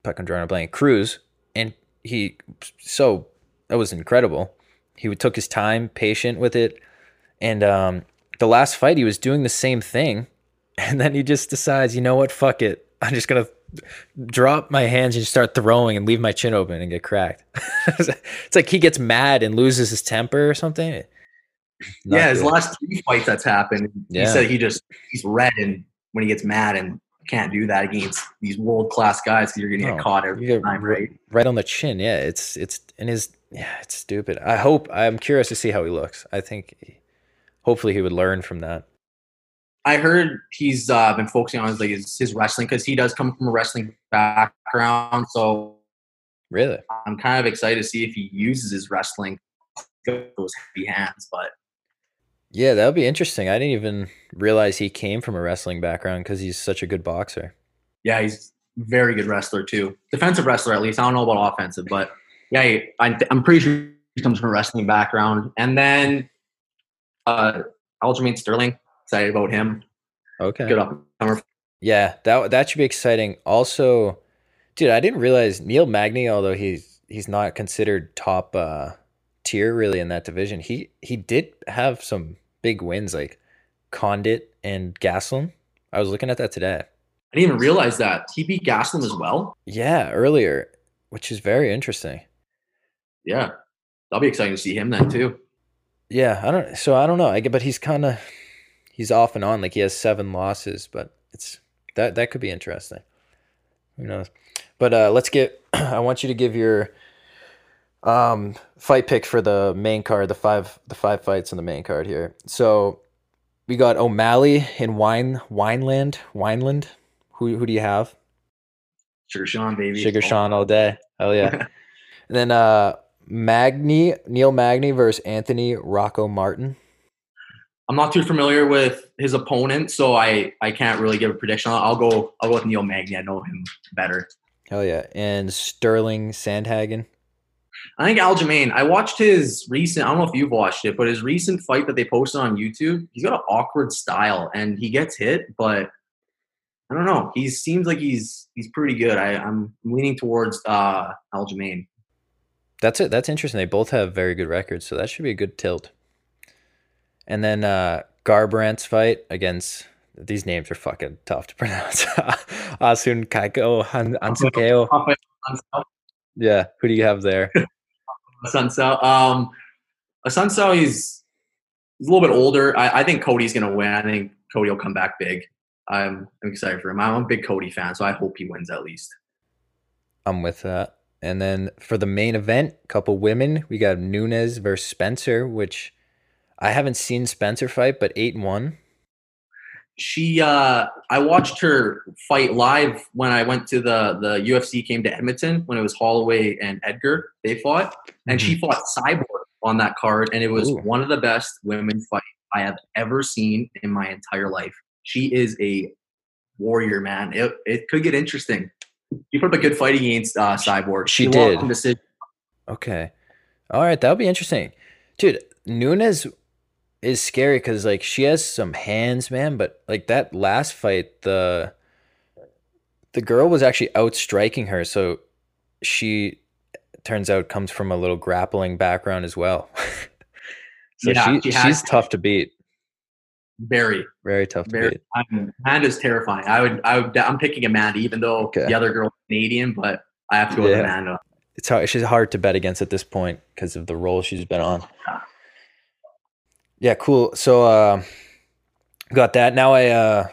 Puck and drawing a blank. Cruz, and he... So, that was incredible. He took his time, patient with it, and um, the last fight, he was doing the same thing, and then he just decides, you know what, fuck it. I'm just going to... drop my hands and start throwing and leave my chin open and get cracked. It's like he gets mad and loses his temper or something. Not yeah, his good. Last three fights that's happened. Yeah. He said he just he's red and when he gets mad and can't do that against these world class guys because you're gonna get oh, caught every get time, right? Right on the chin. Yeah, it's it's and his yeah, it's stupid. I hope I'm curious to see how he looks. I think hopefully he would learn from that. I heard he's uh, been focusing on his, like, his, his wrestling because he does come from a wrestling background. So really, I'm kind of excited to see if he uses his wrestling those heavy hands. But yeah, that would be interesting. I didn't even realize he came from a wrestling background because he's such a good boxer. Yeah, he's a very good wrestler too. Defensive wrestler, at least. I don't know about offensive, but yeah, I, I'm pretty sure he comes from a wrestling background. And then uh, Aljamain Sterling. Excited about him. Okay. Good up. Yeah, that that should be exciting. Also, dude, I didn't realize Neil Magny, although he's he's not considered top uh, tier really in that division, he he did have some big wins like Condit and Gaslam. I was looking at that today. I didn't even realize that. He beat Gaslam as well? Yeah, earlier, which is very interesting. Yeah. That'll be exciting to see him then too. Yeah, I don't so I don't know. I get but he's kinda He's off and on, like he has seven losses, but it's that that could be interesting. Who knows? But uh, let's get. I want you to give your um, fight pick for the main card, the five the five fights on the main card here. So we got O'Malley in Wine Wineland Wineland. Who who do you have? Sugar Sean, baby. Sugar Sean all day. Hell yeah. And then uh, Magny Neil Magny versus Anthony Rocco Martin. I'm not too familiar with his opponent, so I, I can't really give a prediction. I'll, I'll go I'll go with Neil Magny. I know him better. Hell yeah. And Sterling Sandhagen? I think Aljamain. I watched his recent – I don't know if you've watched it, but his recent fight that they posted on YouTube, he's got an awkward style, and he gets hit, but I don't know. He seems like he's he's pretty good. I, I'm leaning towards uh, Aljamain. That's it. That's interesting. They both have very good records, so that should be a good tilt. And then uh, Garbrandt's fight against – these names are fucking tough to pronounce. Asun Kaiko Ansukeo. Yeah, who do you have there? Sun Tso. Um, Sun Tso, he's, he's a little bit older. I, I think Cody's going to win. I think Cody will come back big. I'm, I'm excited for him. I'm a big Cody fan, so I hope he wins at least. I'm with that. And then for the main event, a couple women. We got Nunez versus Spencer, which – I haven't seen Spencer fight, but eight and one. She, uh, I watched her fight live when I went to the the U F C came to Edmonton when it was Holloway and Edgar they fought, and mm-hmm. she fought Cyborg on that card, and it was Ooh. one of the best women's fights I have ever seen in my entire life. She is a warrior, man. It it could get interesting. She put up a good fight against uh, Cyborg. She, she did. Decision. Okay. All right. That would be interesting. Dude, Nunez is scary because, like, she has some hands, man. But, like, that last fight, the the girl was actually outstriking her. So she, turns out, comes from a little grappling background as well. So yeah, she, she she's to. tough to beat. Very, very tough to very, beat. I'm, Amanda's terrifying. I would, I would, I'm picking Amanda, even though okay. the other girl is Canadian, but I have to go yeah. with Amanda. It's hard, she's hard to bet against at this point because of the role she's been on. Yeah, yeah cool. So, uh, got that. Now I, uh,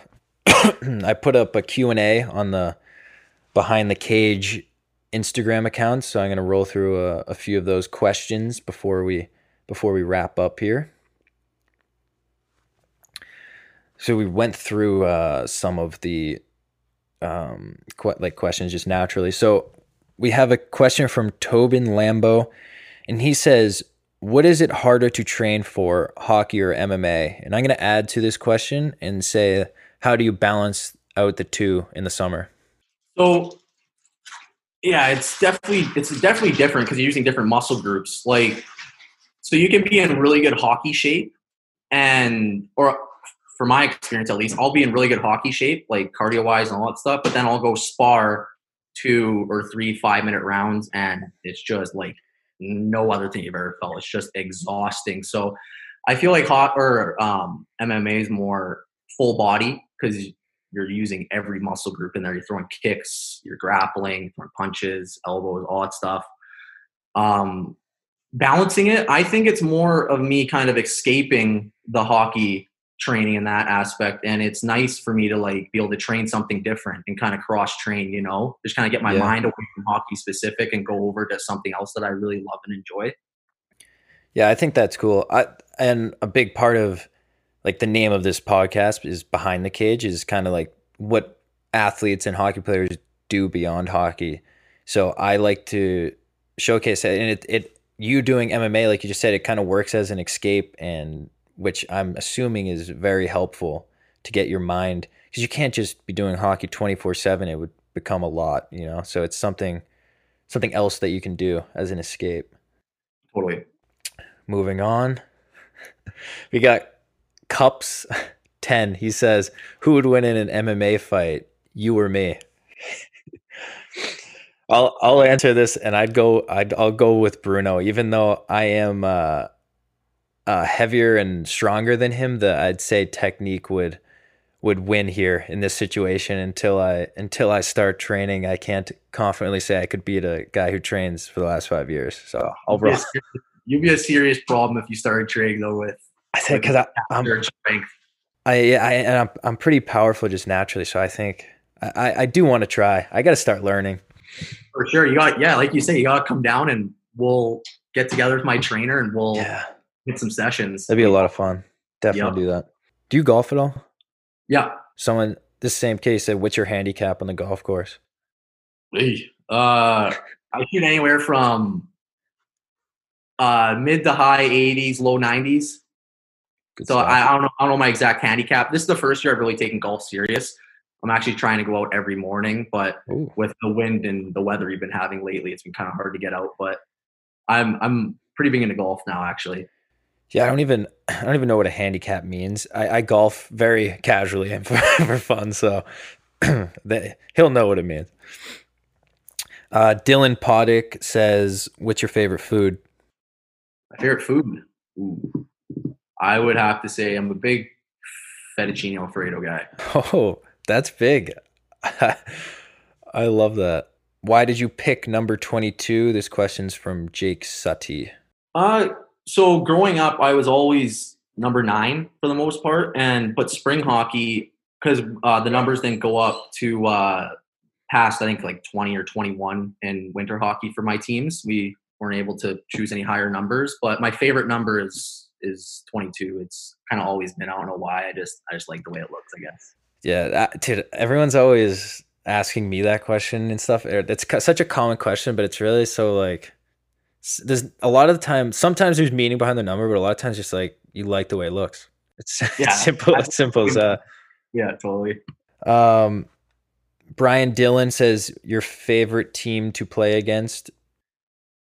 I put up a Q and A on the Behind the Cage Instagram account. So I'm going to roll through a, a few of those questions before we, before we wrap up here. So we went through uh, some of the um, qu- like questions just naturally. So we have a question from Tobin Lambo, and he says, what is it harder to train for, hockey or M M A? And I'm going to add to this question and say, how do you balance out the two in the summer? So yeah, it's definitely, it's definitely different because you're using different muscle groups. Like, so you can be in really good hockey shape and, or, from my experience at least, I'll be in really good hockey shape, like cardio-wise and all that stuff, but then I'll go spar two or three five-minute rounds, and it's just like no other thing you've ever felt. It's just exhausting. So I feel like hot or um, M M A is more full-body because you're using every muscle group in there. You're throwing kicks, you're grappling, throwing punches, elbows, all that stuff. Um, balancing it, I think it's more of me kind of escaping the hockey training in that aspect, and it's nice for me to like be able to train something different and kind of cross train, you know, just kind of get my yeah. mind away from hockey specific and go over to something else that I really love and enjoy. Yeah, I think that's cool. I, and a big part of like the name of this podcast is Behind the Cage, is kind of like what athletes and hockey players do beyond hockey. So I like to showcase that, and it, it you doing M M A, like you just said, it kind of works as an escape, and which I'm assuming is very helpful to get your mind, because you can't just be doing hockey twenty-four seven. It would become a lot, you know? So it's something, something else that you can do as an escape. Totally. Moving on. We got Cups ten. He says, who would win in an M M A fight? You or me? I'll, I'll answer this, and I'd go, I'd, I'll go with Bruno, even though I am, uh, Uh, heavier and stronger than him. The I'd say technique would would win here in this situation. Until I until I start training, I can't confidently say I could beat a guy who trains for the last five years. So I'll be serious, you'd be a serious problem if you started training though with. I think because I I'm strength. I yeah I and I'm I'm pretty powerful just naturally. So I think I I do want to try. I got to start learning. For sure, you got yeah like you say you got to come down, and we'll get together with my trainer and we'll. Yeah. Hit some sessions. That'd be a lot of fun. Definitely yep. do that. Do you golf at all? Yeah. Someone, this same case said, what's your handicap on the golf course? Hey, uh, I shoot anywhere from uh, mid to high eighties, low nineties. Good so I, I don't know. I don't know my exact handicap. This is the first year I've really taken golf serious. I'm actually trying to go out every morning, but Ooh. With the wind and the weather you've been having lately, it's been kind of hard to get out. But I'm I'm pretty big into golf now, actually. Yeah, I don't even I don't even know what a handicap means. I, I golf very casually and for, for fun, so they, he'll know what it means. Uh, Dylan Poddick says, "What's your favorite food?" My favorite food? Ooh. I would have to say I'm a big fettuccine alfredo guy. Oh, that's big. I love that. Why did you pick number twenty-two? This question's from Jake Sutty. Uh. So growing up, I was always number nine for the most part, and but spring hockey, because uh, the numbers didn't go up to uh, past I think like twenty or twenty-one in winter hockey for my teams. We weren't able to choose any higher numbers, but my favorite number is is twenty-two. It's kind of always been. I don't know why. I just I just like the way it looks, I guess. Yeah, that, dude. Everyone's always asking me that question and stuff. It's such a common question, but it's really so like. There's a lot of the time, sometimes there's meaning behind the number, but a lot of times just like you like the way it looks. It's yeah, simple, as simple as that. Yeah, totally. Um, Brian Dillon says your favorite team to play against.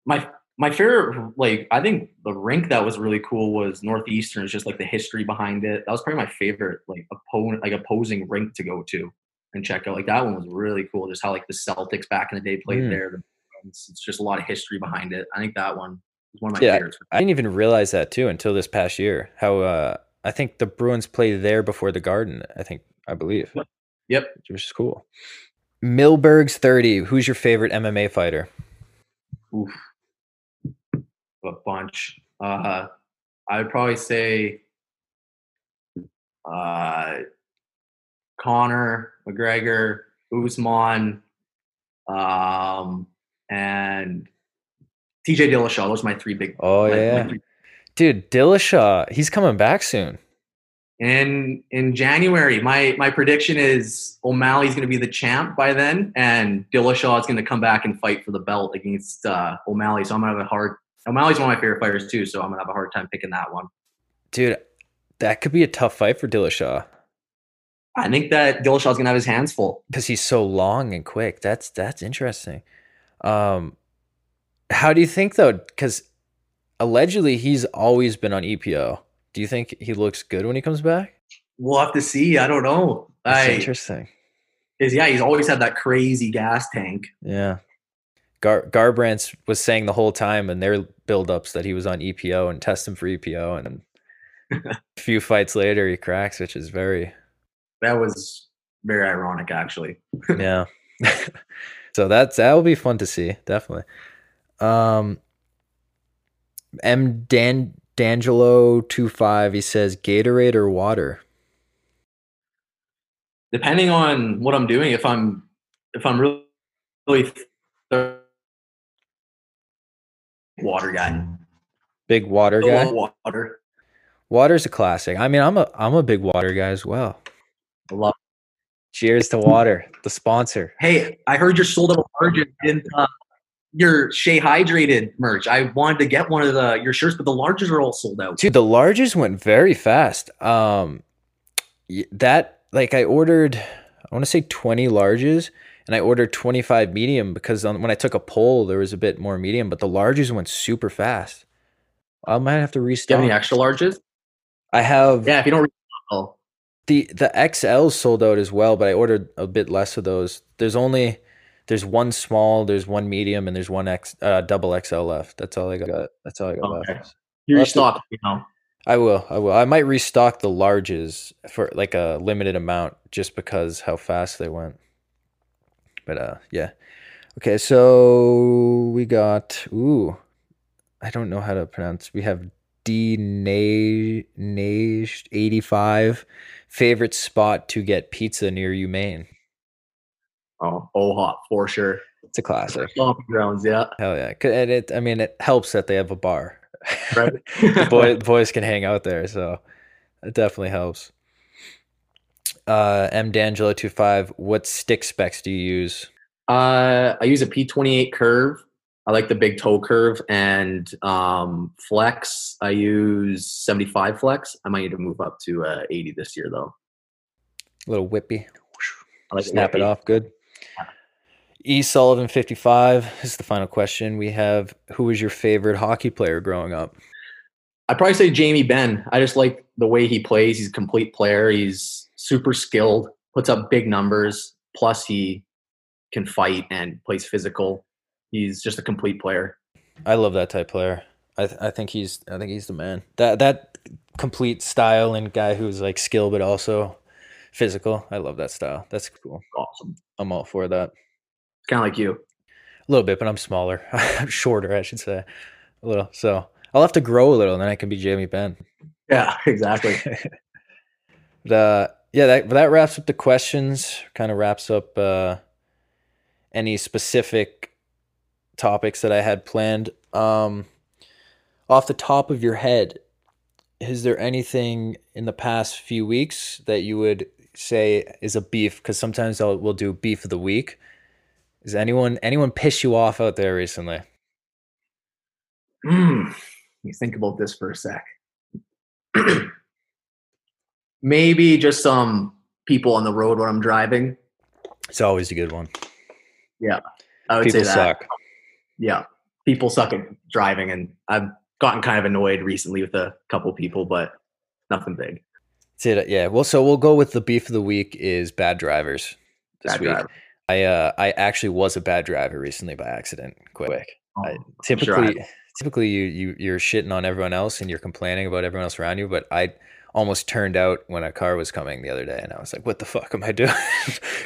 My my favorite, like, I think the rink that was really cool was Northeastern. It's just like the history behind it. That was probably my favorite, like opponent, like opposing rink to go to and check out. Like that one was really cool. Just how like the Celtics back in the day played mm. there. It's, it's just a lot of history behind it. I think that one was one of my yeah, favorites. I didn't even realize that too until this past year. How uh, I think the Bruins played there before the Garden. I think I believe. Yep. Yep. Which is cool. Milberg's thirty. Who's your favorite M M A fighter? Oof. A bunch. Uh, I would probably say uh, Conor McGregor, Usman, um, and T J Dillashaw. Those are my three big. Oh, my, yeah. My three. Dude, Dillashaw, he's coming back soon. In in January, my, my prediction is O'Malley's going to be the champ by then, and Dillashaw is going to come back and fight for the belt against uh, O'Malley. So I'm going to have a hard – O'Malley's one of my favorite fighters too, so I'm going to have a hard time picking that one. Dude, that could be a tough fight for Dillashaw. I think that Dillashaw's going to have his hands full. Because he's so long and quick. That's that's interesting. Um, how do you think, though? Because allegedly he's always been on E P O. Do you think he looks good when he comes back? We'll have to see. I don't know. That's I, interesting. Yeah, he's always had that crazy gas tank. Yeah. Gar- Garbrandt was saying the whole time in their buildups that he was on E P O and test him for E P O. And a few fights later, he cracks, which is very... That was very ironic, actually. Yeah. So that's that will be fun to see, definitely. Um, M. Dan... D'Angelo twenty-five, he says Gatorade or water. Depending on what I'm doing, if I'm if I'm really, really th- water guy, big water guy. I love water. Water's a classic. I mean, I'm a I'm a big water guy as well. I love. Cheers to water, the sponsor. Hey, I heard you're sold out larger in. Uh, Your Shea Hydrated merch. I wanted to get one of the your shirts, but the larges are all sold out. Dude, the larges went very fast. Um, that like I ordered, I want to say twenty larges, and I ordered twenty-five medium because on, when I took a poll, there was a bit more medium, but the larges went super fast. I might have to restock. Do you have any extra larges? I have. Yeah, if you don't restock. The the X Ls sold out as well, but I ordered a bit less of those. There's only. There's one small, there's one medium, and there's one X, uh, double X L left. That's all I got. That's all I got okay. left. You restock, you know. I will. I will. I might restock the larges for like a limited amount, just because how fast they went. But uh, yeah. Okay, so we got. Ooh, I don't know how to pronounce. We have D Nage eighty-five. Favorite spot to get pizza near you, Maine. Oh, oh, hot for sure. It's a classic. Grounds, yeah. Hell yeah! And it, I mean, it helps that they have a bar. Right. the, boy, the boys can hang out there, so it definitely helps. Uh, M. D'Angelo two five. What stick specs do you use? Uh, I use a P twenty eight curve. I like the big toe curve and um, flex. I use seventy five flex. I might need to move up to uh, eighty this year though. A little whippy. I like snap it, it off. Good. E. Sullivan fifty-five. This is the final question. We have, who was your favorite hockey player growing up? I'd probably say Jamie Benn. I just like the way he plays. He's a complete player. He's super skilled, puts up big numbers. Plus he can fight and plays physical. He's just a complete player. I love that type of player. I, th- I think he's, I think he's the man. That, that complete style and guy who's like skilled, but also physical. I love that style. That's cool. Awesome. I'm all for that. Kind of like you. A little bit, but I'm smaller. I'm shorter, I should say. A little. So I'll have to grow a little, and then I can be Jamie Benn. Yeah, exactly. But, uh, yeah, that that wraps up the questions. Kind of wraps up uh, any specific topics that I had planned. Um, off the top of your head, is there anything in the past few weeks that you would say is a beef? Because sometimes I'll, we'll do beef of the week. Is anyone anyone piss you off out there recently? Mm, you think about this for a sec. Maybe just some people on the road when I'm driving. It's always a good one. Yeah. I would people say that. Suck. Yeah. People suck at driving, and I've gotten kind of annoyed recently with a couple people, but nothing big. That's it. Yeah. Well, so we'll go with the beef of the week is bad drivers this bad week. Driver. I, uh, I actually was a bad driver recently by accident. Quick. Oh, I, typically, sure I typically you, you, you're shitting on everyone else and you're complaining about everyone else around you. But I almost turned out when a car was coming the other day, and I was like, what the fuck am I doing?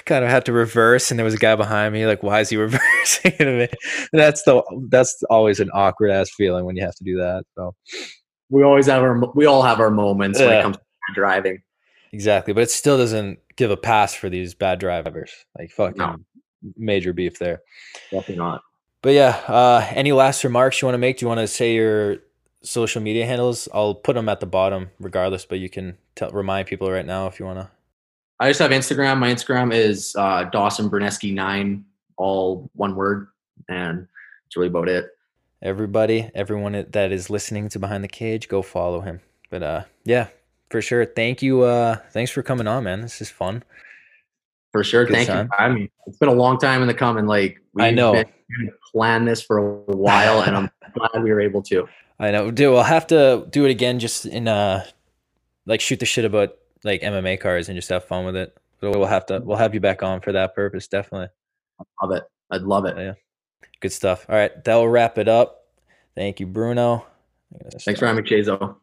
Kind of had to reverse. And there was a guy behind me. Like, why is he reversing? I mean, that's the, that's always an awkward ass feeling when you have to do that. So we always have our, we all have our moments yeah. when it comes to driving. Exactly. But it still doesn't give a pass for these bad drivers. Like, fucking no. Major beef there. Definitely not. But yeah, uh, any last remarks you want to make? Do you want to say your social media handles? I'll put them at the bottom regardless, but you can tell, remind people right now if you want to. I just have Instagram. My Instagram is uh, Dawson Bruneski nine, all one word. And that's really about it. Everybody, everyone that is listening to Behind the Cage, go follow him. But uh, yeah, for sure. Thank you. Uh, thanks for coming on, man. This is fun. For sure. Good Thank time. you. I mean, it's been a long time in the coming. Like, we I know. Plan this for a while, and I'm glad we were able to. I know. Dude, we'll have to do it again, just in uh, like shoot the shit about like M M A cars and just have fun with it. So we'll have to, we'll have you back on for that purpose. Definitely. I love it. I'd love it. Yeah. Good stuff. All right. That'll wrap it up. Thank you, Bruno. Thanks for having me, Chazo.